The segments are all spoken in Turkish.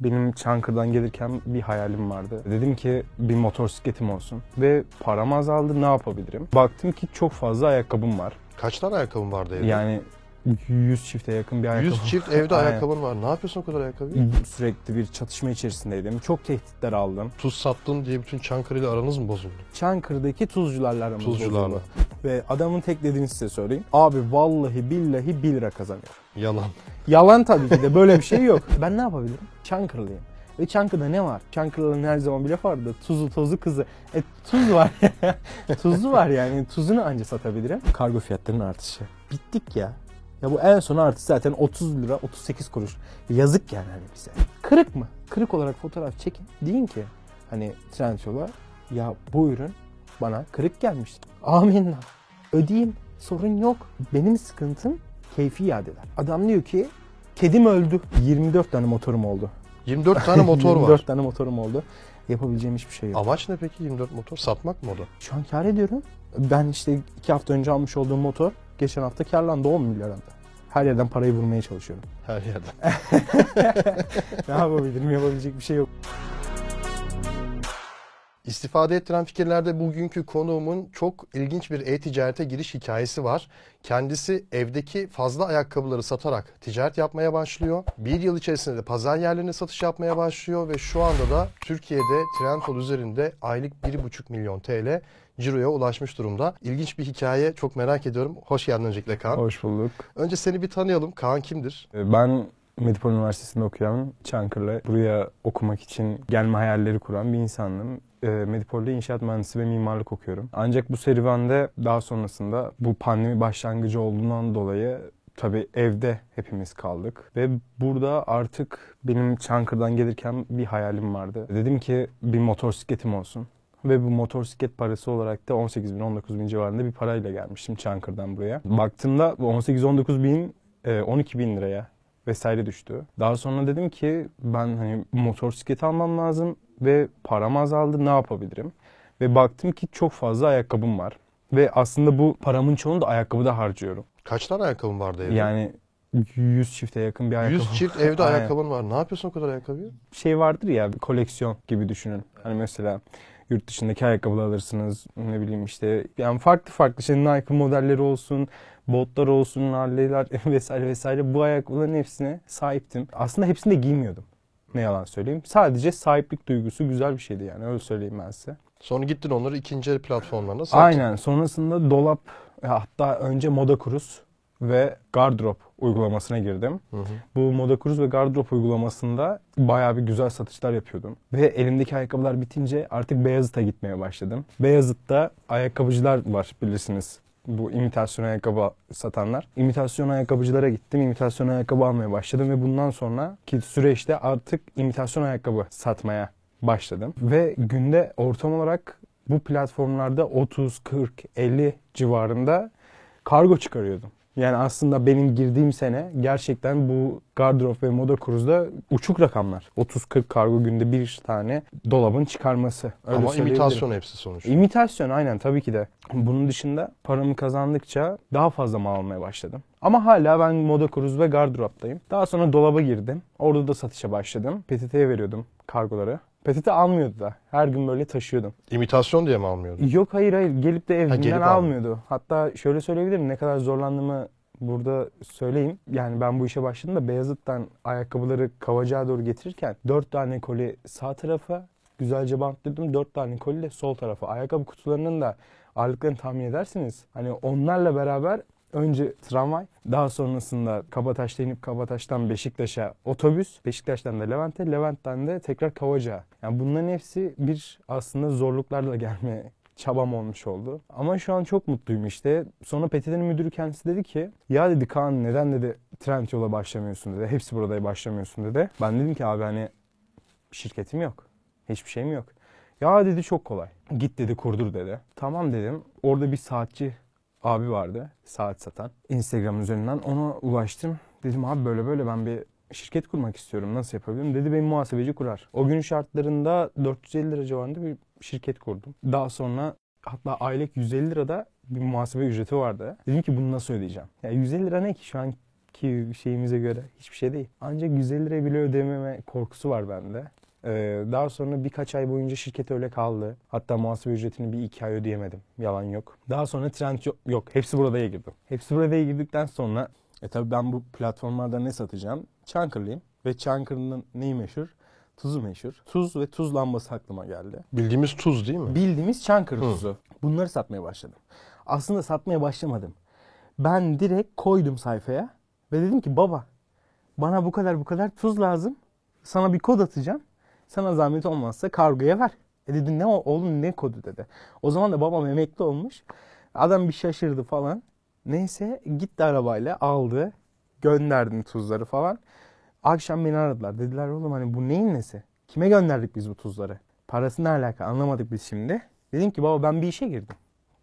Benim Çankır'dan gelirken bir hayalim vardı. Dedim ki bir motosikletim olsun ve param azaldı, ne yapabilirim? Baktım ki çok fazla ayakkabım var. Kaç tane ayakkabım vardı evde? Yani 100 çifte yakın bir ayakkabım. 100 çift evde ayakkabın var. Ne yapıyorsun o kadar ayakkabıyı? Sürekli bir çatışma içerisindeydim. Çok tehditler aldım. Tuz sattın diye bütün Çankır ile aranız mı bozuldu? Çankır'daki tuzcularla aramız bozuldu. Ve adamın tek dediğini size söyleyeyim. Abi vallahi billahi 1 lira kazanıyor. Yalan. Yalan tabii ki de, böyle bir şey yok. Ben ne yapabilirim? Çankırlıyım. Ve Çankır'da ne var? Çankırlı'nın her zaman bir laf vardı. Tuzu, tozu, kızı. Tuz var. Tuzu var yani. Tuzunu anca satabilirim. Kargo fiyatlarının artışı. Bittik ya. Ya bu en son artış zaten 30 lira 38 kuruş. Yazık yani hani bize. Kırık mı? Kırık olarak fotoğraf çekin. Deyin ki hani Trendyol'a, ya bu ürün bana kırık gelmişti. Aminna. Ödeyeyim. Sorun yok. Benim sıkıntım keyfi iadeler. Adam diyor ki kedim öldü. 24 tane motorum oldu. 24 tane motor 24 var. 24 tane motorum oldu. Yapabileceğim hiçbir şey yok. Amaç ne peki 24 motor? Satmak mı o da? Şu an kar ediyorum. Ben işte 2 hafta önce almış olduğum motor geçen hafta karlandı 10 milyardan. Her yerden parayı vurmaya çalışıyorum. Her yerden. Ne yapabilirim? Yapabilecek bir şey yok. İstifade Ettiren Fikirler'de bugünkü konuğumun çok ilginç bir e-ticarete giriş hikayesi var. Kendisi evdeki fazla ayakkabıları satarak ticaret yapmaya başlıyor. Bir yıl içerisinde de pazar yerlerine satış yapmaya başlıyor ve şu anda da Türkiye'de Trendyol üzerinde aylık 1,5 milyon TL ciroya ulaşmış durumda. İlginç bir hikaye, çok merak ediyorum. Hoş geldin öncelikle Kaan. Hoş bulduk. Önce seni bir tanıyalım. Kaan kimdir? Ben Medipol Üniversitesi'nde okuyan, Çankır'la buraya okumak için gelme hayalleri kuran bir insandım. Medipol'de inşaat mühendisi ve mimarlık okuyorum. Ancak bu serüvende daha sonrasında bu pandemi başlangıcı olduğundan dolayı tabii evde hepimiz kaldık. Ve burada artık benim Çankır'dan gelirken bir hayalim vardı. Dedim ki bir motosikletim olsun. Ve bu motosiklet parası olarak da 18.000-19.000 civarında bir parayla gelmiştim Çankır'dan buraya. Baktığımda 18-19.000-12.000 liraya vesaire düştü. Daha sonra dedim ki ben hani motosiklet almam lazım ve param azaldı, ne yapabilirim? Ve baktım ki çok fazla ayakkabım var. Ve aslında bu paramın çoğunu da ayakkabıda harcıyorum. Kaç tane ayakkabım vardı evde? Yani 100 çifte yakın bir ayakkabım. 100 çift evde ayakkabın var. Ne yapıyorsun o kadar ayakkabıyı? Şey vardır ya, bir koleksiyon gibi düşünün. Hani mesela yurt dışındaki ayakkabılar alırsınız, ne bileyim işte. Yani farklı farklı şey, Nike modelleri olsun, botlar olsun, Harley'ler vesaire vesaire. Bu ayakkabıların hepsine sahiptim. Aslında hepsini de giymiyordum. Ne yalan söyleyeyim. Sadece sahiplik duygusu güzel bir şeydi yani, öyle söyleyeyim ben size. Sonra gittin onları ikinci el platformlarına sattın. Aynen. Sonrasında dolap, hatta önce Moda Cruise ve Garderobe uygulamasına girdim. Hı hı. Bu Moda Cruise ve Garderobe uygulamasında bayağı bir güzel satışlar yapıyordum. Ve elimdeki ayakkabılar bitince artık Beyazıt'a gitmeye başladım. Beyazıt'ta ayakkabıcılar var, bilirsiniz. Bu imitasyon ayakkabı satanlar. İmitasyon ayakkabıcılara gittim. İmitasyon ayakkabı almaya başladım ve bundan sonraki süreçte artık imitasyon ayakkabı satmaya başladım. Ve günde ortam olarak bu platformlarda 30, 40, 50 civarında kargo çıkarıyordum. Yani aslında benim girdiğim sene gerçekten bu Garderobe ve Moda Cruise'da uçuk rakamlar. 30-40 kargo günde bir tane dolabın çıkarması. Öyle. Ama imitasyon hepsi sonuçta. İmitasyon aynen, tabii ki de. Bunun dışında paramı kazandıkça daha fazla mal almaya başladım. Ama hala ben Moda Cruise ve Garderobe'dayım. Daha sonra dolaba girdim. Orada da satışa başladım. PTT'ye veriyordum kargoları. PTT almıyordu da. Her gün böyle taşıyordum. İmitasyon diye mi almıyordu? Yok, hayır. Gelip de evimden almıyordu. Hatta şöyle söyleyebilirim. Ne kadar zorlandığımı burada söyleyeyim. Yani ben bu işe başladığımda Beyazıt'tan ayakkabıları Kavacığa doğru getirirken 4 tane koli sağ tarafa güzelce bantladım. 4 tane koli de sol tarafa. Ayakkabı kutularının da ağırlıklarını tahmin edersiniz. Hani onlarla beraber önce tramvay, daha sonrasında Kabataş'ta inip Kabataş'tan Beşiktaş'a otobüs, Beşiktaş'tan da Levent'e, Levent'ten de tekrar Kavacığa. Yani bunların hepsi bir aslında zorluklarla gelme çabam olmuş oldu. Ama şu an çok mutluyum işte. Sonra PTT'nin müdürü kendisi dedi ki, ya dedi Kaan, neden dedi Trendyol'a başlamıyorsun dedi. Hepsiburada'ya başlamıyorsun dedi. Ben dedim ki abi hani şirketim yok. Hiçbir şeyim yok. Ya dedi çok kolay. Git dedi kurdur dedi. Tamam dedim. Orada bir saatçi abi vardı, saat satan. Instagram üzerinden ona ulaştım. Dedim abi böyle böyle ben bir şirket kurmak istiyorum. Nasıl yapabilirim? Dedi benim muhasebeci kurar. O gün şartlarında 450 lira civarında bir şirket kurdum. Daha sonra hatta aylık 150 lirada bir muhasebe ücreti vardı. Dedim ki bunu nasıl ödeyeceğim? Ya 150 lira ne ki? Şu an ki şeyimize göre hiçbir şey değil. Ancak 150 lira bile ödememe korkusu var bende. Daha sonra birkaç ay boyunca şirket öyle kaldı. Hatta muhasebe ücretini bir iki ay ödeyemedim. Yalan yok. Daha sonra Hepsiburada'ya girdim. Hepsiburada'ya girdikten sonra tabii ben bu platformlarda ne satacağım? Çankırlıyım ve Çankırı'nın neyi meşhur? Tuzu meşhur. Tuz ve tuz lambası aklıma geldi. Bildiğimiz tuz değil mi? Bildiğimiz Çankırı tuzu. Bunları satmaya başladım. Aslında satmaya başlamadım. Ben direkt koydum sayfaya ve dedim ki baba bana bu kadar tuz lazım. Sana bir kod atacağım. Sana zahmet olmazsa kargoya ver. Dedi ne oğlum ne kodu dedi. O zaman da babam emekli olmuş. Adam bir şaşırdı falan. Neyse gitti arabayla aldı. Gönderdim tuzları falan. Akşam beni aradılar. Dediler oğlum hani bu neyin nesi? Kime gönderdik biz bu tuzları? Parası ne alaka anlamadık biz şimdi. Dedim ki baba ben bir işe girdim.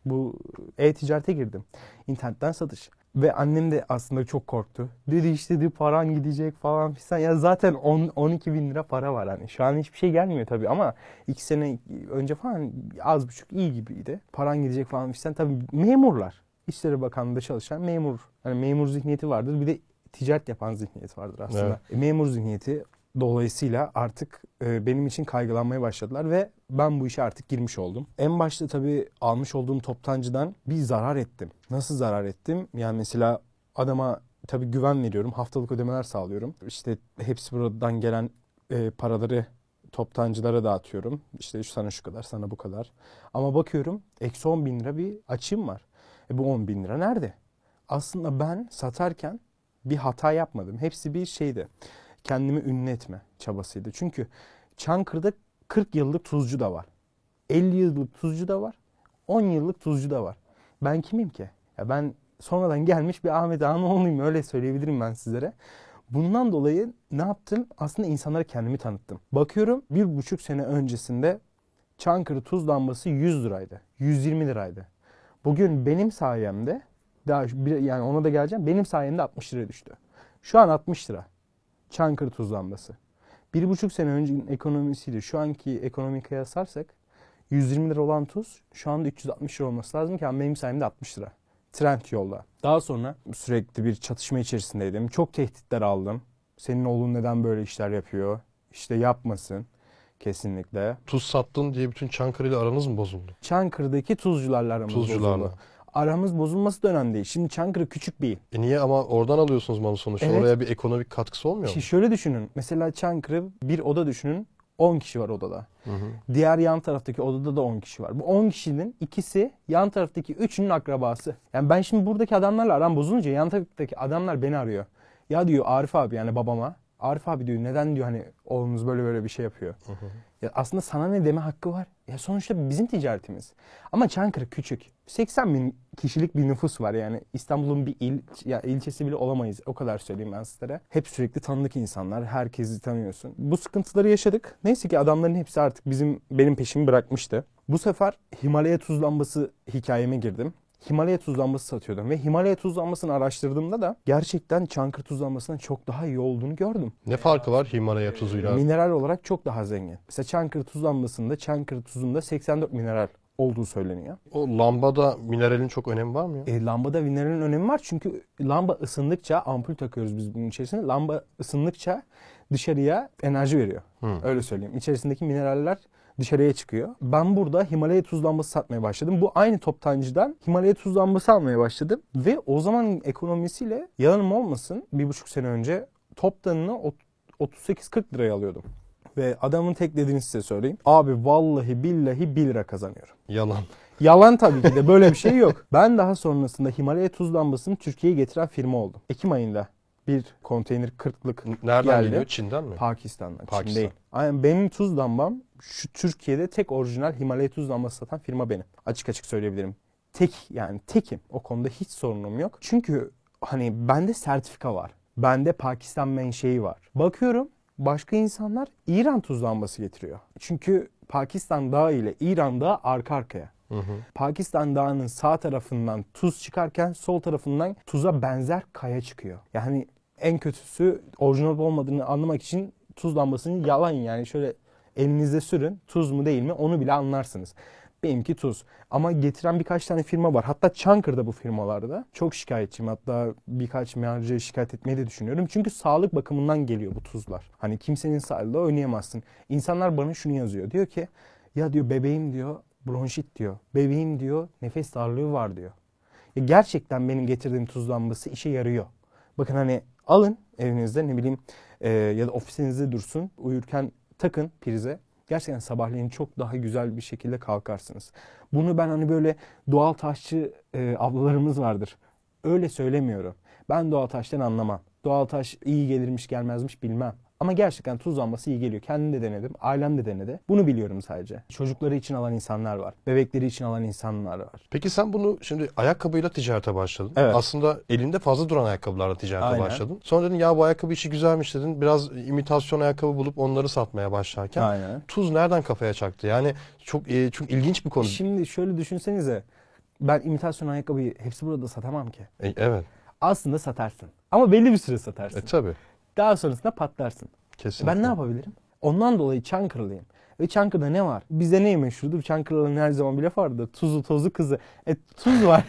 Bu e-ticarete girdim. İnternetten satış. Ve annem de aslında çok korktu. Dedi işte dedi paran gidecek falan filan. Ya zaten 10-12 bin lira para var hani. Şu an hiçbir şey gelmiyor tabii ama 2 sene önce falan az buçuk iyi gibiydi. Paran gidecek falan filan. Tabii memurlar. İşleri Bakanlığı'nda çalışan memur. Hani memur zihniyeti vardır. Bir de ticaret yapan zihniyet vardır aslında. Evet. Memur zihniyeti dolayısıyla artık benim için kaygılanmaya başladılar ve ben bu işe artık girmiş oldum. En başta tabii almış olduğum toptancıdan bir zarar ettim. Nasıl zarar ettim? Yani mesela adama tabii güven veriyorum. Haftalık ödemeler sağlıyorum. İşte Hepsiburada'dan gelen paraları toptancılara dağıtıyorum. İşte sana şu kadar, sana bu kadar. Ama bakıyorum eksi 10 bin lira bir açığım var. Bu 10 bin lira nerede? Aslında ben satarken bir hata yapmadım. Hepsi bir şeydi. Kendimi ünlü etme çabasıydı. Çünkü Çankırı'da 40 yıllık tuzcu da var. 50 yıllık tuzcu da var. 10 yıllık tuzcu da var. Ben kimim ki? Ya ben sonradan gelmiş bir Ahmet Ağa'nın oğluyum. Öyle söyleyebilirim ben sizlere. Bundan dolayı ne yaptım? Aslında insanlara kendimi tanıttım. Bakıyorum 1,5 sene öncesinde Çankırı tuz lambası 100 liraydı. 120 liraydı. Bugün benim sayemde, daha yani ona da geleceğim, benim sayemde 60 liraya düştü. Şu an 60 lira. Çankırı tuz lambası. 1,5 sene önceki ekonomisiyle şu anki ekonomiyi kıyaslarsak 120 lira olan tuz şu anda 360 lira olması lazım ki benim sayemde 60 lira. Trendyol'da. Daha sonra sürekli bir çatışma içerisindeydim. Çok tehditler aldım. Senin oğlun neden böyle işler yapıyor? İşte yapmasın. Kesinlikle. Tuz sattın diye bütün Çankırı ile aranız mı bozuldu? Çankırı'daki tuzcularla aramız bozuldu. Aramız bozulması da önemli değil. Şimdi Çankırı küçük bir il. Niye ama oradan alıyorsunuz malı sonuçta? Evet. Oraya bir ekonomik katkısı olmuyor mu? Şöyle düşünün. Mesela Çankırı bir oda düşünün. 10 kişi var odada. Hı-hı. Diğer yan taraftaki odada da 10 kişi var. Bu 10 kişinin ikisi yan taraftaki 3'ünün akrabası. Yani ben şimdi buradaki adamlarla aram bozulunca yan taraftaki adamlar beni arıyor. Ya diyor Arif abi yani babama. Arif abi diyor neden diyor hani oğlunuz böyle bir şey yapıyor. Hı hı. Ya aslında sana ne deme hakkı var. Ya sonuçta bizim ticaretimiz. Ama Çankırı küçük. 80 bin kişilik bir nüfus var yani. İstanbul'un bir ilçesi bile olamayız. O kadar söyleyeyim ben sizlere. Hep sürekli tanıdık insanlar. Herkesi tanıyorsun. Bu sıkıntıları yaşadık. Neyse ki adamların hepsi artık benim peşimi bırakmıştı. Bu sefer Himalaya tuz lambası hikayeme girdim. Himalaya tuz lambası satıyordum ve Himalaya tuz lambasını araştırdığımda da gerçekten Çankırı tuz lambasının çok daha iyi olduğunu gördüm. Ne farkı var Himalaya tuzuyla? Mineral olarak çok daha zengin. Mesela Çankırı tuz lambasında, Çankırı tuzunda 84 mineral olduğu söyleniyor. O lambada mineralin çok önemi var mı ya? Lambada mineralin önemi var çünkü lamba ısındıkça, ampul takıyoruz biz bunun içerisine, lamba ısındıkça dışarıya enerji veriyor. Öyle söyleyeyim. İçerisindeki mineraller dışarıya çıkıyor. Ben burada Himalaya tuz lambası satmaya başladım. Bu aynı toptancıdan Himalaya tuz lambası almaya başladım. Ve o zaman ekonomisiyle yalanım olmasın 1,5 sene önce toptanını 38-40 liraya alıyordum. Ve adamın tek dediğini size söyleyeyim. Abi vallahi billahi 1 lira kazanıyorum. Yalan. Yalan tabii ki de böyle bir şey yok. Ben daha sonrasında Himalaya tuz lambasını Türkiye'ye getiren firma oldum. Ekim ayında. Bir konteyner 40'lık nereden geldi. Geliyor? Çin'den mi? Pakistan'dan. Pakistan. Çin değil. Yani benim tuz lambam şu Türkiye'de tek orijinal Himalaya tuz lambası satan firma benim. Açık açık söyleyebilirim. Tekim. O konuda hiç sorunum yok. Çünkü hani bende sertifika var. Bende Pakistan menşei var. Bakıyorum başka insanlar İran tuz lambası getiriyor. Çünkü Pakistan dağı ile İran dağı arka arkaya. Hı hı. Pakistan dağının sağ tarafından tuz çıkarken sol tarafından tuza benzer kaya çıkıyor. Yani en kötüsü orijinal olmadığını anlamak için tuz lambasını yalan yani şöyle elinizde sürün tuz mu değil mi onu bile anlarsınız. benimki tuz. Ama getiren birkaç tane firma var. Hatta Çankır'da bu firmalarda. Çok şikayetçiyim. Hatta birkaç merciye şikayet etmeyi de düşünüyorum. Çünkü sağlık bakımından geliyor bu tuzlar. Hani kimsenin sağlığı oynayamazsın. İnsanlar bana şunu yazıyor. Diyor ki ya diyor bebeğim diyor bronşit diyor. Bebeğim diyor nefes darlığı var diyor. Ya gerçekten benim getirdiğim tuzlanması işe yarıyor. Bakın hani alın evinizde ne bileyim ya da ofisinizde dursun. Uyurken takın prize. Gerçekten sabahleyin çok daha güzel bir şekilde kalkarsınız. Bunu ben hani böyle doğal taşçı ablalarımız vardır. Öyle söylemiyorum. Ben doğal taştan anlamam. Doğal taş iyi gelirmiş gelmezmiş bilmem. Ama gerçekten tuzlanması iyi geliyor. Kendim de denedim. Ailem de denedi. Bunu biliyorum sadece. Çocukları için alan insanlar var. Bebekleri için alan insanlar var. Peki sen bunu şimdi ayakkabıyla ticarete başladın. Evet. Aslında elinde fazla duran ayakkabılarla ticarete aynen başladın. Sonra dedin ya bu ayakkabı işi güzelmiş dedin. Biraz imitasyon ayakkabı bulup onları satmaya başlarken. Aynen. Tuz nereden kafaya çaktı? Yani çok ilginç bir konu. Şimdi şöyle düşünsenize. Ben imitasyon ayakkabıyı Hepsiburada satamam ki. Evet. Aslında satarsın. Ama belli bir süre satarsın. Tabii. Daha sonrasında patlarsın. Kesinlikle. Ben ne yapabilirim? Ondan dolayı Çankırlıyım. Ve Çankır'da ne var? Bizde ne meşhurdur? Çankırlı'nın her zaman bir laf vardı. Tuzlu tozu kızı. Tuz var.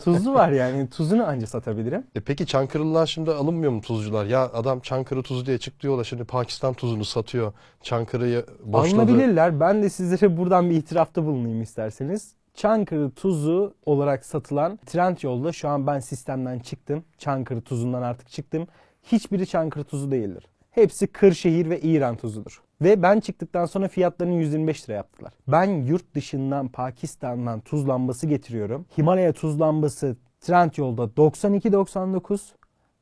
Tuzlu var yani. Tuzunu anca satabilirim. Peki Çankırlılar şimdi alınmıyor mu tuzcular? Ya adam Çankırı tuzu diye çıktı yola. Şimdi Pakistan tuzunu satıyor. Çankırı'yı boşladı. Anlayabilirler. Ben de sizlere buradan bir itirafta bulunayım isterseniz. Çankırı tuzu olarak satılan Trendyol'da şu an ben sistemden çıktım. Çankırı tuzundan artık çıktım. Hiçbiri Çankırı tuzu değildir. Hepsi Kırşehir ve İran tuzudur. Ve ben çıktıktan sonra fiyatlarını 125 lira yaptılar. Ben yurt dışından, Pakistan'dan tuz lambası getiriyorum. Himalaya tuz lambası Trendyol'da 92.99.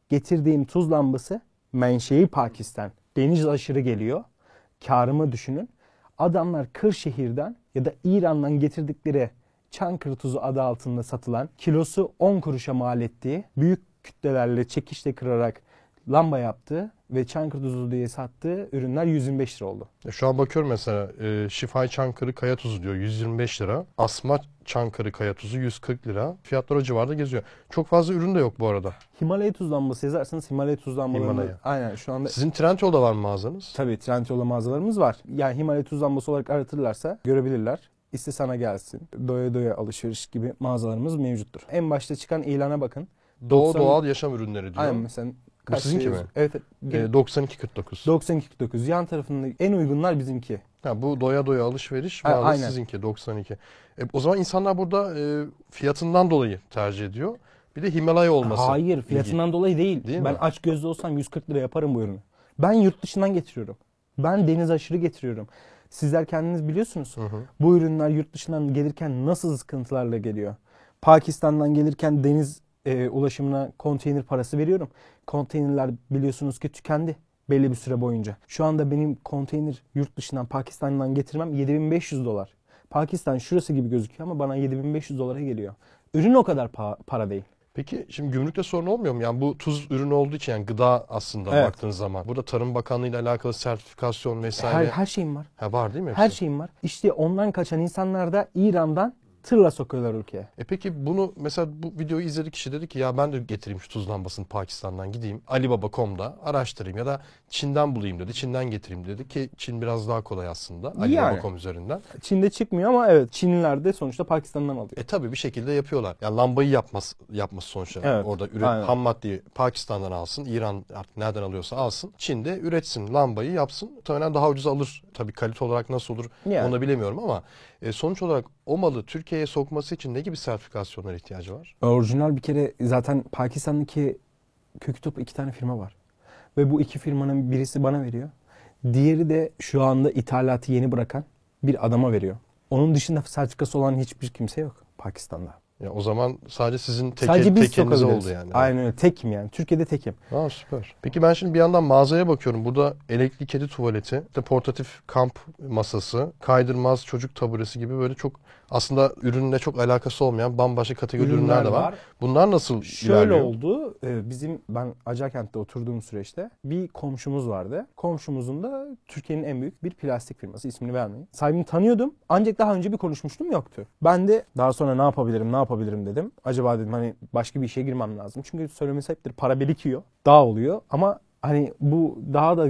Getirdiğim tuz lambası menşei Pakistan. Deniz aşırı geliyor. Karımı düşünün. Adamlar Kırşehir'den ya da İran'dan getirdikleri Çankırı tuzu adı altında satılan, kilosu 10 kuruşa mal ettiği, büyük kütlelerle çekişle kırarak lamba yaptı ve Çankır tuzu diye sattığı ürünler 125 lira oldu. Şu an bakıyorum mesela şifai Çankırı kaya tuzu diyor 125 lira. Asma Çankırı kaya tuzu 140 lira. Fiyatlar o civarda geziyor. Çok fazla ürün de yok bu arada. Himalaya tuzlanması yazarsanız Himalaya tuzlanmaları. Aynen şu anda. Sizin Trendyol'da var mı mağazanız? Tabii Trendyol'da mağazalarımız var. Yani Himalaya tuzlanması olarak aratırlarsa görebilirler. İste sana gelsin. Doya doya alışveriş gibi mağazalarımız mevcuttur. En başta çıkan ilana bakın. Doğal yaşam ürünleri diyor. Aynen mesela. Bu sizinki mi? Evet. 92.49. 92.49. Yan tarafında en uygunlar bizimki. Ha, bu doya doya alışveriş. Aynen. Sizinki 92. O zaman insanlar burada fiyatından dolayı tercih ediyor. Bir de Himalaya olması. Hayır fiyatından dolayı değil. Ben aç gözlü olsam 140 lira yaparım bu ürünü. Ben yurt dışından getiriyorum. Ben deniz aşırı getiriyorum. Sizler kendiniz biliyorsunuz. Hı hı. Bu ürünler yurt dışından gelirken nasıl sıkıntılarla geliyor. Pakistan'dan gelirken deniz ulaşımına konteyner parası veriyorum. Konteynerler biliyorsunuz ki tükendi belli bir süre boyunca. Şu anda benim konteyner yurt dışından Pakistan'dan getirmem $7.500. Pakistan şurası gibi gözüküyor ama bana $7.500'a geliyor. Ürün o kadar para değil. Peki şimdi gümrükte sorun olmuyor mu? Yani bu tuz ürünü olduğu için yani gıda aslında evet, baktığınız zaman. Burada Tarım Bakanlığı ile alakalı sertifikasyon vesaire. Her şeyim var. Var değil mi hepsi? Her şeyim var. İşte ondan kaçan insanlar da İran'dan tırla sokuyorlar ülkeye. Peki bunu mesela bu videoyu izledik kişi dedi ki ya ben de getireyim şu tuz lambasını Pakistan'dan gideyim. Alibaba.com'da araştırayım ya da Çin'den bulayım dedi. Çin'den getireyim dedi ki Çin biraz daha kolay aslında. Alibaba.com üzerinden. Çin'de çıkmıyor ama evet Çinliler de sonuçta Pakistan'dan alıyor. Tabii bir şekilde yapıyorlar. Yani lambayı yapması sonuçta. Evet. Orada ham maddeyi Pakistan'dan alsın. İran artık nereden alıyorsa alsın. Çin'de üretsin lambayı yapsın. Muhtemelen daha ucuz alır. Tabii kalite olarak nasıl olur onu bilemiyorum ama sonuç olarak o malı Türkiye'ye sokması için ne gibi sertifikasyonlara ihtiyacı var? Orijinal bir kere zaten Pakistan'daki kökü topu 2 tane firma var. Ve bu 2 firmanın birisi bana veriyor. Diğeri de şu anda ithalatı yeni bırakan bir adama veriyor. Onun dışında sertifikası olan hiçbir kimse yok Pakistan'da. Ya o zaman sadece sizin tekiniz oldu yani. Aynen öyle. Tekim yani. Türkiye'de tekim. Süper. Peki ben şimdi bir yandan mağazaya bakıyorum. Burada elektrikli kedi tuvaleti, portatif kamp masası, kaydırmaz çocuk taburesi gibi böyle çok aslında ürünle çok alakası olmayan bambaşka kategori ürünler de var. Bunlar nasıl ilerliyor? Şöyle oldu. Ben Ajankent'te oturduğum süreçte bir komşumuz vardı. Komşumuzun da Türkiye'nin en büyük bir plastik firması. İsmini vermeyeyim. Sahibini tanıyordum. Ancak daha önce bir konuşmuştum yoktu. Ben de daha sonra ne yapabilirim dedim. Acaba dedim hani başka bir işe girmem lazım. Çünkü söylemesi heptir para birikiyor. Dağ oluyor ama hani bu daha da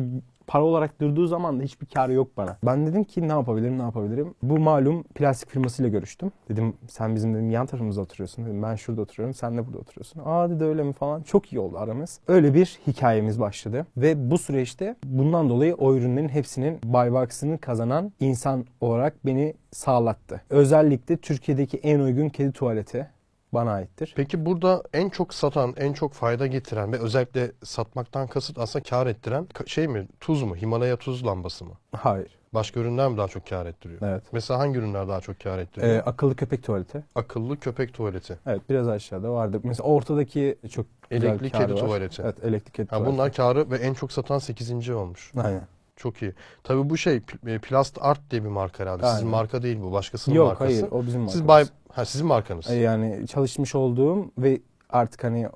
para olarak durduğu zaman da hiçbir kârı yok bana. Ben dedim ki ne yapabilirim, ne yapabilirim? Bu malum plastik firmasıyla görüştüm. Dedim sen bizim dedim, yan tarafımızda oturuyorsun. Dedim, ben şurada oturuyorum, sen de burada oturuyorsun. Aa dedi öyle mi falan. Çok iyi oldu aramız. Öyle bir hikayemiz başladı. Ve bu süreçte bundan dolayı o ürünlerin hepsinin buy box'ını kazanan insan olarak beni sağlattı. Özellikle Türkiye'deki en uygun kedi tuvaleti bana aittir. Peki burada en çok satan, en çok fayda getiren ve özellikle satmaktan kasıt aslında kar ettiren şey mi? Tuz mu? Himalaya tuz lambası mı? Hayır. Başka ürünler mi daha çok kar ettiriyor? Evet. Mesela hangi ürünler daha çok kar ettiriyor? Akıllı köpek tuvaleti. Akıllı köpek tuvaleti. Evet, biraz aşağıda vardı. Mesela ortadaki çok elektrikli kedi tuvaleti. Evet, elektrikli kedi tuvaleti. Bunlar karı ve en çok satan 8. olmuş. Aynen. Çok iyi. Tabii bu şey Plast Art diye bir marka herhalde. Aynen. Sizin marka değil bu. Başkasının yok, markası. Yok hayır, o bizim markamız. Sizin markanız. Yani çalışmış olduğum ve artık hani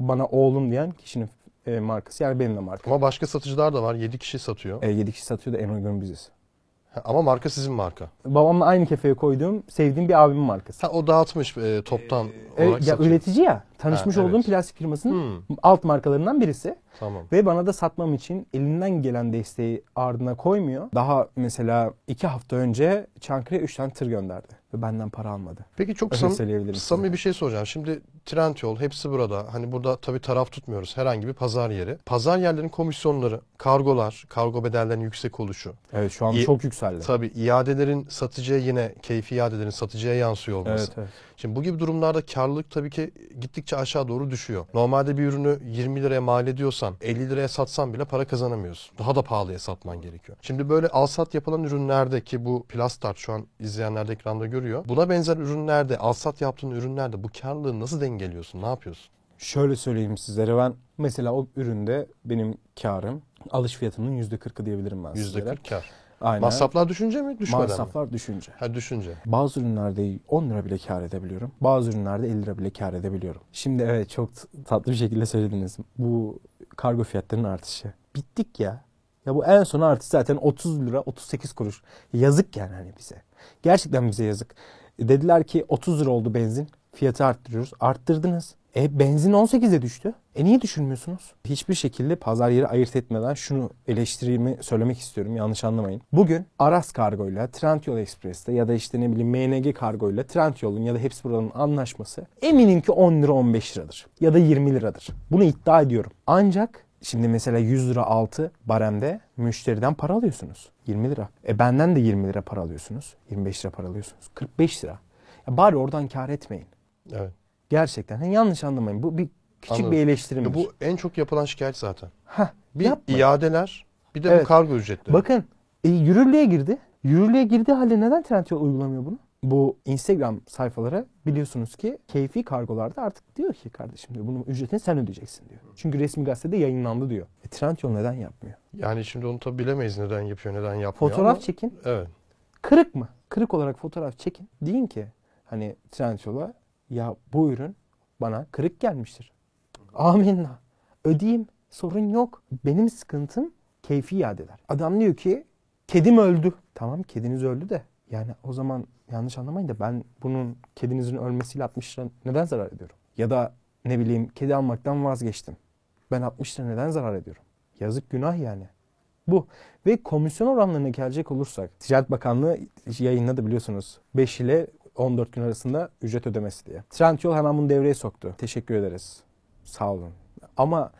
bana oğlum diyen kişinin markası. Yani benim de markam. Ama başka satıcılar da var. 7 kişi satıyor. 7 kişi satıyor da en uygun biziz. Ama marka sizin marka. Babamla aynı kefeye koyduğum, sevdiğim bir abimin markası. O dağıtmış toptan olarak ya satıyor. Üretici ya. Tanışmış olduğum evet. Plastik firmasının alt markalarından birisi. Tamam. Ve bana da satmam için elinden gelen desteği ardına koymuyor. Daha mesela 2 hafta önce Çankırı'ya 3 tane tır gönderdi. Ve benden para almadı. Peki çok samimi bir şey soracağım. Şimdi Trendyol, Hepsiburada. Hani burada tabii taraf tutmuyoruz. Herhangi bir pazar yeri. Pazar yerlerinin komisyonları, kargolar, kargo bedellerinin yüksek oluşu. Evet şu an çok yükseldi. Tabii iadelerin satıcıya yine, keyfi iadelerin satıcıya yansıyor olması. Evet, evet. Şimdi bu gibi durumlarda karlılık tabii ki gittikçe aşağı doğru düşüyor. Normalde bir ürünü 20 liraya mal ediyorsan, 50 liraya satsan bile para kazanamıyorsun. Daha da pahalıya satman gerekiyor. Şimdi böyle alsat yapılan ürünlerde ki bu Plast Art şu an izleyenler de ekranda görüyor. Buna benzer ürünlerde, alsat yaptığın ürünlerde bu karlılığı nasıl dengeliyorsun? Ne yapıyorsun? Şöyle söyleyeyim sizlere ben mesela o üründe benim karım alış fiyatının %40'ı diyebilirim ben sizlere. %40 kar. Aynen. Masraflar düşünce mi? Düşmeden masraflar mi? Düşünce. Ha, düşünce. Bazı ürünlerde 10 lira bile kar edebiliyorum. Bazı ürünlerde 50 lira bile kar edebiliyorum. Şimdi evet çok tatlı bir şekilde söylediniz. Bu kargo fiyatlarının artışı. Bittik ya. Ya bu en son artış zaten 30 lira 38 kuruş. Yazık yani hani bize. Gerçekten bize yazık. Dediler ki 30 lira oldu benzin. Fiyatı arttırıyoruz. Arttırdınız. Benzin 18'e düştü. Niye düşünmüyorsunuz? Hiçbir şekilde pazar yeri ayırt etmeden şunu eleştirimi söylemek istiyorum. Yanlış anlamayın. Bugün Aras kargoyla, Trendyol Express'te ya da işte ne bileyim MNG kargoyla, Trendyol'un ya da Hepsiburada'nın anlaşması eminim ki 10 lira 15 liradır. Ya da 20 liradır. Bunu iddia ediyorum. Ancak şimdi mesela 100 lira altı baremde müşteriden para alıyorsunuz. 20 lira. Benden de 20 lira para alıyorsunuz. 25 lira para alıyorsunuz. 45 lira. Ya bari oradan kar etmeyin. Evet. Gerçekten. Yanlış anlamayın. Bu bir küçük anladım. Bir eleştirimdir. Bu en çok yapılan şikayet zaten. Heh, bir yapmayın. İadeler, bir de evet. Bu kargo ücretleri. Bakın yürürlüğe girdi. Yürürlüğe girdiği halde neden Trendyol uygulamıyor bunu? Bu Instagram sayfaları biliyorsunuz ki keyfi kargolarda artık diyor ki kardeşim diyor bunun ücretini sen ödeyeceksin diyor. Çünkü resmi gazetede yayınlandı diyor. Trendyol neden yapmıyor? Yani şimdi onu tabi bilemeyiz neden yapıyor, neden yapmıyor. Fotoğraf ama... çekin. Evet. Kırık mı? Kırık olarak fotoğraf çekin. Deyin ki hani Trendyol'a ya bu ürün bana kırık gelmiştir. Aminna. Ödeyeyim. Sorun yok. Benim sıkıntım keyfi iadeler. Adam diyor ki kedim öldü. Tamam kediniz öldü de. Yani o zaman yanlış anlamayın da ben bunun kedinizin ölmesiyle 60 lira neden zarar ediyorum? Ya da ne bileyim kedi almaktan vazgeçtim. Ben 60 lira neden zarar ediyorum? Yazık günah yani. Bu. Ve komisyon oranlarına gelecek olursak. Ticaret Bakanlığı yayınladı biliyorsunuz. 5 ile 14 gün arasında ücret ödemesi diye. Trendyol hemen bunu devreye soktu. Teşekkür ederiz. Sağ olun. Ama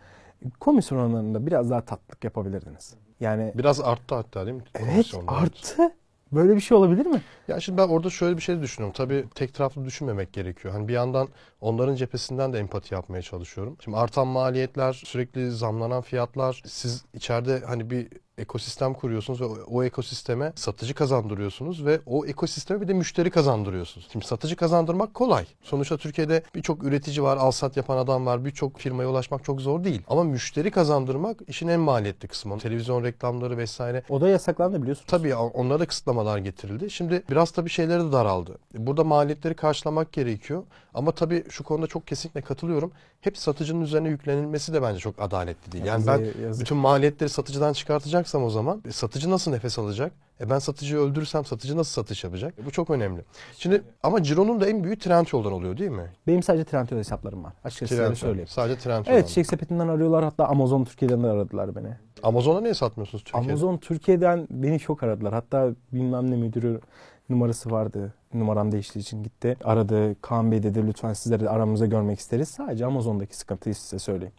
komisyon oranlarında biraz daha tatlılık yapabilirdiniz. Yani biraz arttı hatta değil mi? Evet arttı. Böyle bir şey olabilir mi? Ya şimdi ben orada şöyle bir şey düşünüyorum. Tabii tek taraflı düşünmemek gerekiyor. Hani bir yandan onların cephesinden de empati yapmaya çalışıyorum. Şimdi artan maliyetler, sürekli zamlanan fiyatlar. Siz içeride hani bir ekosistem kuruyorsunuz ve o ekosisteme satıcı kazandırıyorsunuz ve o ekosisteme bir de müşteri kazandırıyorsunuz. Şimdi satıcı kazandırmak kolay. Sonuçta Türkiye'de birçok üretici var, alsat yapan adam var, birçok firmaya ulaşmak çok zor değil. Ama müşteri kazandırmak işin en maliyetli kısmı. Televizyon reklamları vesaire. O da yasaklandı biliyorsunuz. Tabii onlara da kısıtlamalar getirildi. Şimdi biraz tabii şeyleri de daraldı. Burada maliyetleri karşılamak gerekiyor. Ama tabii şu konuda çok kesinlikle katılıyorum. Hep satıcının üzerine yüklenilmesi de bence çok adaletli değil. Yani ben bütün maliyetleri satıcıdan çıkartacaksam yapacaksam o zaman satıcı nasıl nefes alacak? Ben satıcıyı öldürürsem satıcı nasıl satış yapacak? Bu çok önemli. Şimdi ama cironun da en büyük Trendyol'dan oluyor değil mi? Benim sadece Trendyol hesaplarım var. Açıkçası size söyleyeyim. Sadece Trendyol. Evet, Çiçek sepetinden arıyorlar, hatta Amazon Türkiye'den de aradılar beni. Amazon'a niye satmıyorsunuz Türkiye'de? Amazon Türkiye'den beni çok aradılar. Hatta bilmem ne müdürü numarası vardı. Numaram değiştiği için gitti. Aradı. Kaan Bey dedi, lütfen sizleri de aramızda görmek isteriz. Sadece Amazon'daki sıkıntıyı size söyleyeyim.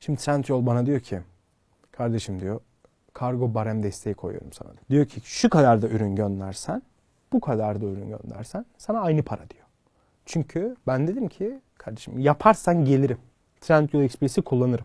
Şimdi Trendyol bana diyor ki, kardeşim diyor, kargo barem desteği koyuyorum sana. Diyor ki şu kadar da ürün göndersen, bu kadar da ürün göndersen sana aynı para diyor. Çünkü ben dedim ki kardeşim yaparsan gelirim. Trendyol Express'i kullanırım.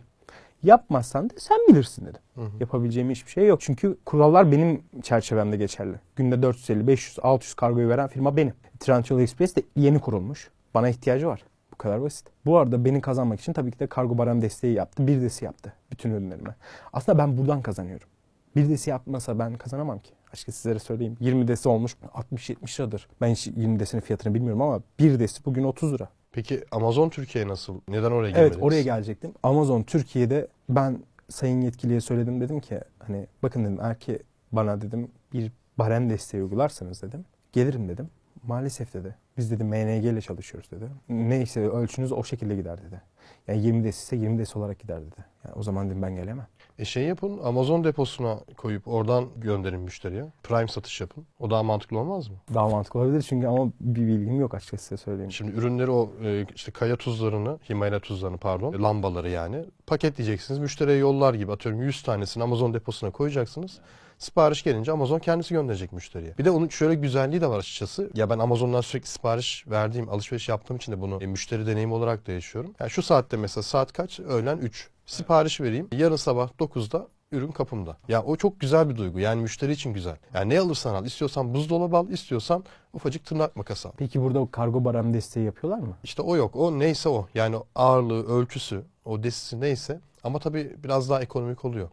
Yapmazsan da sen bilirsin dedim. Hı hı. Yapabileceğim hiçbir şey yok. Çünkü kurallar benim çerçevemde geçerli. Günde 450, 500, 600 kargoyu veren firma benim. Trendyol Express de yeni kurulmuş. Bana ihtiyacı var. Bu kadar basit. Bu arada beni kazanmak için tabii ki de kargo barem desteği yaptı. Birdesi yaptı bütün ürünlerime. Aslında ben buradan kazanıyorum. Birdesi yapmasa ben kazanamam ki. Açıkçası sizlere söyleyeyim. 20'desi olmuş 60-70 liradır. Ben hiç 20'desinin fiyatını bilmiyorum ama birdesi bugün 30 lira. Peki Amazon Türkiye nasıl? Neden oraya gelmediniz? Evet, oraya gelecektim. Amazon Türkiye'de ben sayın yetkiliye söyledim, dedim ki hani bakın dedim, eğer ki bana dedim bir barem desteği uygularsanız dedim gelirim dedim. Maalesef dedi. Biz dedi MNG ile çalışıyoruz dedi. Neyse ölçünüz o şekilde gider dedi. Yani 20 desi ise 20 desi olarak gider dedi. Yani o zaman dedim ben gelemem. Şey yapın, Amazon deposuna koyup oradan gönderin müşteriye. Prime satış yapın. O daha mantıklı olmaz mı? Daha mantıklı olabilir çünkü ama bir bilgim yok açıkçası size söyleyeyim. Şimdi ürünleri o işte kaya tuzlarını, Himalaya tuzlarını pardon, lambaları yani paketleyeceksiniz. Müşteriye yollar gibi atıyorum 100 tanesini Amazon deposuna koyacaksınız. Sipariş gelince Amazon kendisi gönderecek müşteriye. Bir de onun şöyle güzelliği de var açıkçası. Ya ben Amazon'dan sürekli sipariş verdiğim, alışveriş yaptığım için de bunu müşteri deneyimi olarak da yaşıyorum. Yani şu saatte mesela saat kaç? Öğlen 3. Sipariş vereyim. Yarın sabah 9'da ürün kapımda. Ya o çok güzel bir duygu. Yani müşteri için güzel. Yani ne alırsan al. İstiyorsan buzdolabı al. İstiyorsan ufacık tırnak makas al. Peki burada o kargo barem desteği yapıyorlar mı? İşte o yok. O neyse o. Yani ağırlığı, ölçüsü, o desisi neyse. Ama tabii biraz daha ekonomik oluyor.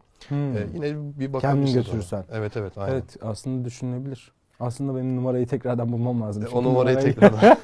Yine bir bakabilirsin. Kendin götürürsen. Ona. Evet evet aynen. Evet aslında düşünülebilir. Aslında benim numarayı tekrardan bulmam lazım. O numarayı tekrardan.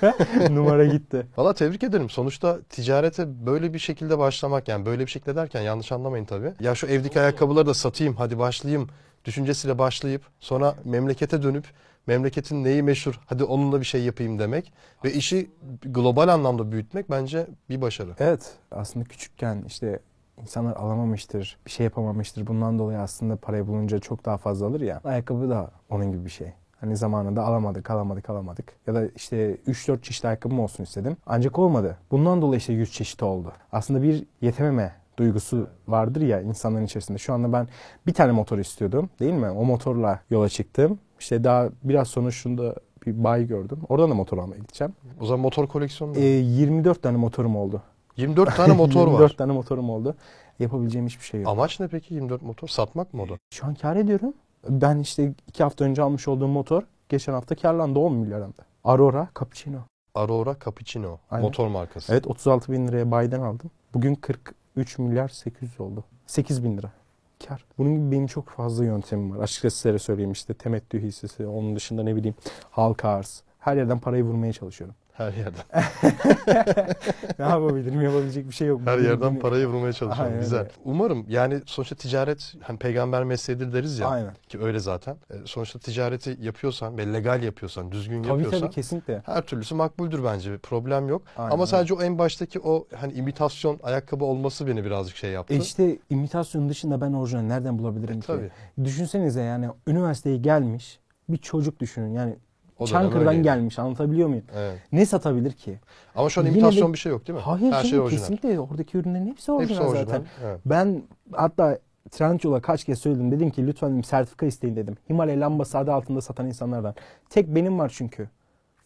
Numara gitti. Valla tebrik ederim. Sonuçta ticarete böyle bir şekilde başlamak, yani böyle bir şekilde derken yanlış anlamayın tabii. Ya şu evdeki ayakkabıları da satayım hadi başlayayım düşüncesiyle başlayıp sonra memlekete dönüp memleketin neyi meşhur hadi onunla bir şey yapayım demek ve işi global anlamda büyütmek bence bir başarı. Evet aslında küçükken işte İnsanlar alamamıştır, bir şey yapamamıştır. Bundan dolayı aslında parayı bulunca çok daha fazla alır ya. Ayakkabı da onun gibi bir şey. Hani zamanında alamadık. Ya da işte 3-4 çeşit ayakkabım olsun istedim. Ancak olmadı. Bundan dolayı işte 100 çeşit oldu. Aslında bir yetememe duygusu vardır ya insanların içerisinde. Şu anda ben bir tane motor istiyordum değil mi? O motorla yola çıktım. İşte daha biraz sonra şunda bir bayi gördüm. Oradan da motor almaya gideceğim. O zaman motor koleksiyonu 24 tane motorum oldu. 24 tane motor 24 var. 24 tane motorum oldu. Yapabileceğim hiçbir şey yok. Amaç ne peki 24 motor? Satmak mı o da? Şu an kar ediyorum. Ben işte 2 hafta önce almış olduğum motor geçen hafta karlandı 10 milyarımda. Aurora Cappuccino. Aurora Cappuccino. Aynen. Motor markası. Evet 36.000 liraya bayiden aldım. Bugün 43 milyar 800 oldu. 8.000 lira. Kar. Bunun gibi benim çok fazla yöntemim var. Açıkçası size söyleyeyim işte temettü hissesi, onun dışında ne bileyim halka arz. Her yerden parayı vurmaya çalışıyorum. Her yerden. Ne yapabilirim? Yapabilecek bir şey yok. Her yerden parayı vurmaya çalışıyorum. Aynen. Güzel. Umarım yani sonuçta ticaret hani peygamber mesleğidir deriz ya. Aynen. Ki öyle zaten. Sonuçta ticareti yapıyorsan ve legal yapıyorsan, düzgün yapıyorsan. Tabii kesinlikle. Her türlüsü makbuldür bence. Bir problem yok. Aynen. Ama sadece o en baştaki o hani imitasyon ayakkabı olması beni birazcık şey yaptı. İşte imitasyonun dışında ben orijinal nereden bulabilirim ki? Tabii. Düşünsenize yani üniversiteye gelmiş bir çocuk düşünün yani. Çankır'dan gelmiş, anlatabiliyor muyum? Evet. Ne satabilir ki? Ama şu an imitasyon de bir şey yok değil mi? Hayır, her şey orijinal. Kesinlikle oradaki ürünlerin hepsi orijinal zaten. Evet. Ben hatta Trendyol'a kaç kez söyledim, dedim ki lütfen dedim, sertifika isteyin dedim. Himalaya lambası adı altında satan insanlardan. Tek benim var çünkü.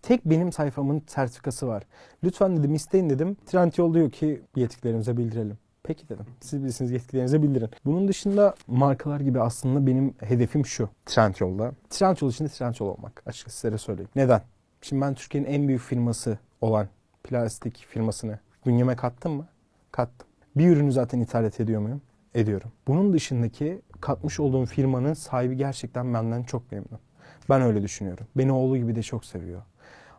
Tek benim sayfamın sertifikası var. Lütfen dedim isteyin dedim. Trendyol diyor ki yetkililerimize bildirelim. Peki dedim. Siz bilirsiniz, yetkililerinize bildirin. Bunun dışında markalar gibi aslında benim hedefim şu. Trendyol'da. Trendyol içinde Trendyol olmak. Açıkçası size söyleyeyim. Neden? Şimdi ben Türkiye'nin en büyük firması olan plastik firmasını bünyeme kattım mı? Kattım. Bir ürünü zaten ithalat ediyor muyum? Ediyorum. Bunun dışındaki katmış olduğum firmanın sahibi gerçekten benden çok memnun. Ben öyle düşünüyorum. Beni oğlu gibi de çok seviyor.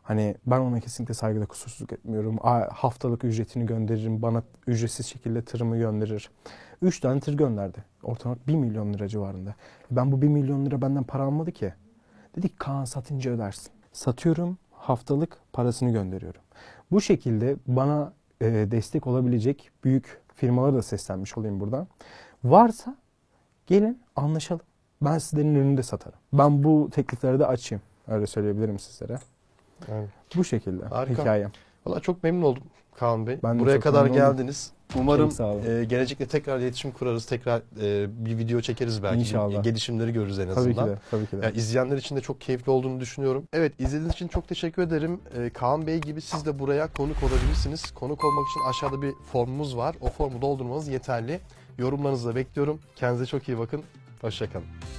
Hani ben ona kesinlikle saygıda kusursuzluk etmiyorum. Haftalık ücretini gönderirim. Bana ücretsiz şekilde tırımı gönderir. 3 tane tır gönderdi. Ortalık 1 milyon lira civarında. Ben bu 1 milyon lira benden para almadı ki. Dedik Kaan satınca ödersin. Satıyorum, haftalık parasını gönderiyorum. Bu şekilde bana destek olabilecek büyük firmalara da seslenmiş olayım buradan. Varsa gelin anlaşalım. Ben sizlerin ürünü de satarım. Ben bu teklifleri de açayım. Öyle söyleyebilirim sizlere. Yani. Bu şekilde harika hikayem. Valla çok memnun oldum Kaan Bey. Ben buraya kadar geldiniz. Umarım gelecekte tekrar iletişim kurarız. Tekrar bir video çekeriz belki. İnşallah. Gelişimleri görürüz en azından. Tabii ki de. Tabii ki de. Yani izleyenler için de çok keyifli olduğunu düşünüyorum. Evet, izlediğiniz için çok teşekkür ederim. Kaan Bey gibi siz de buraya konuk olabilirsiniz. Konuk olmak için aşağıda bir formumuz var. O formu doldurmanız yeterli. Yorumlarınızı da bekliyorum. Kendinize çok iyi bakın. Hoşçakalın.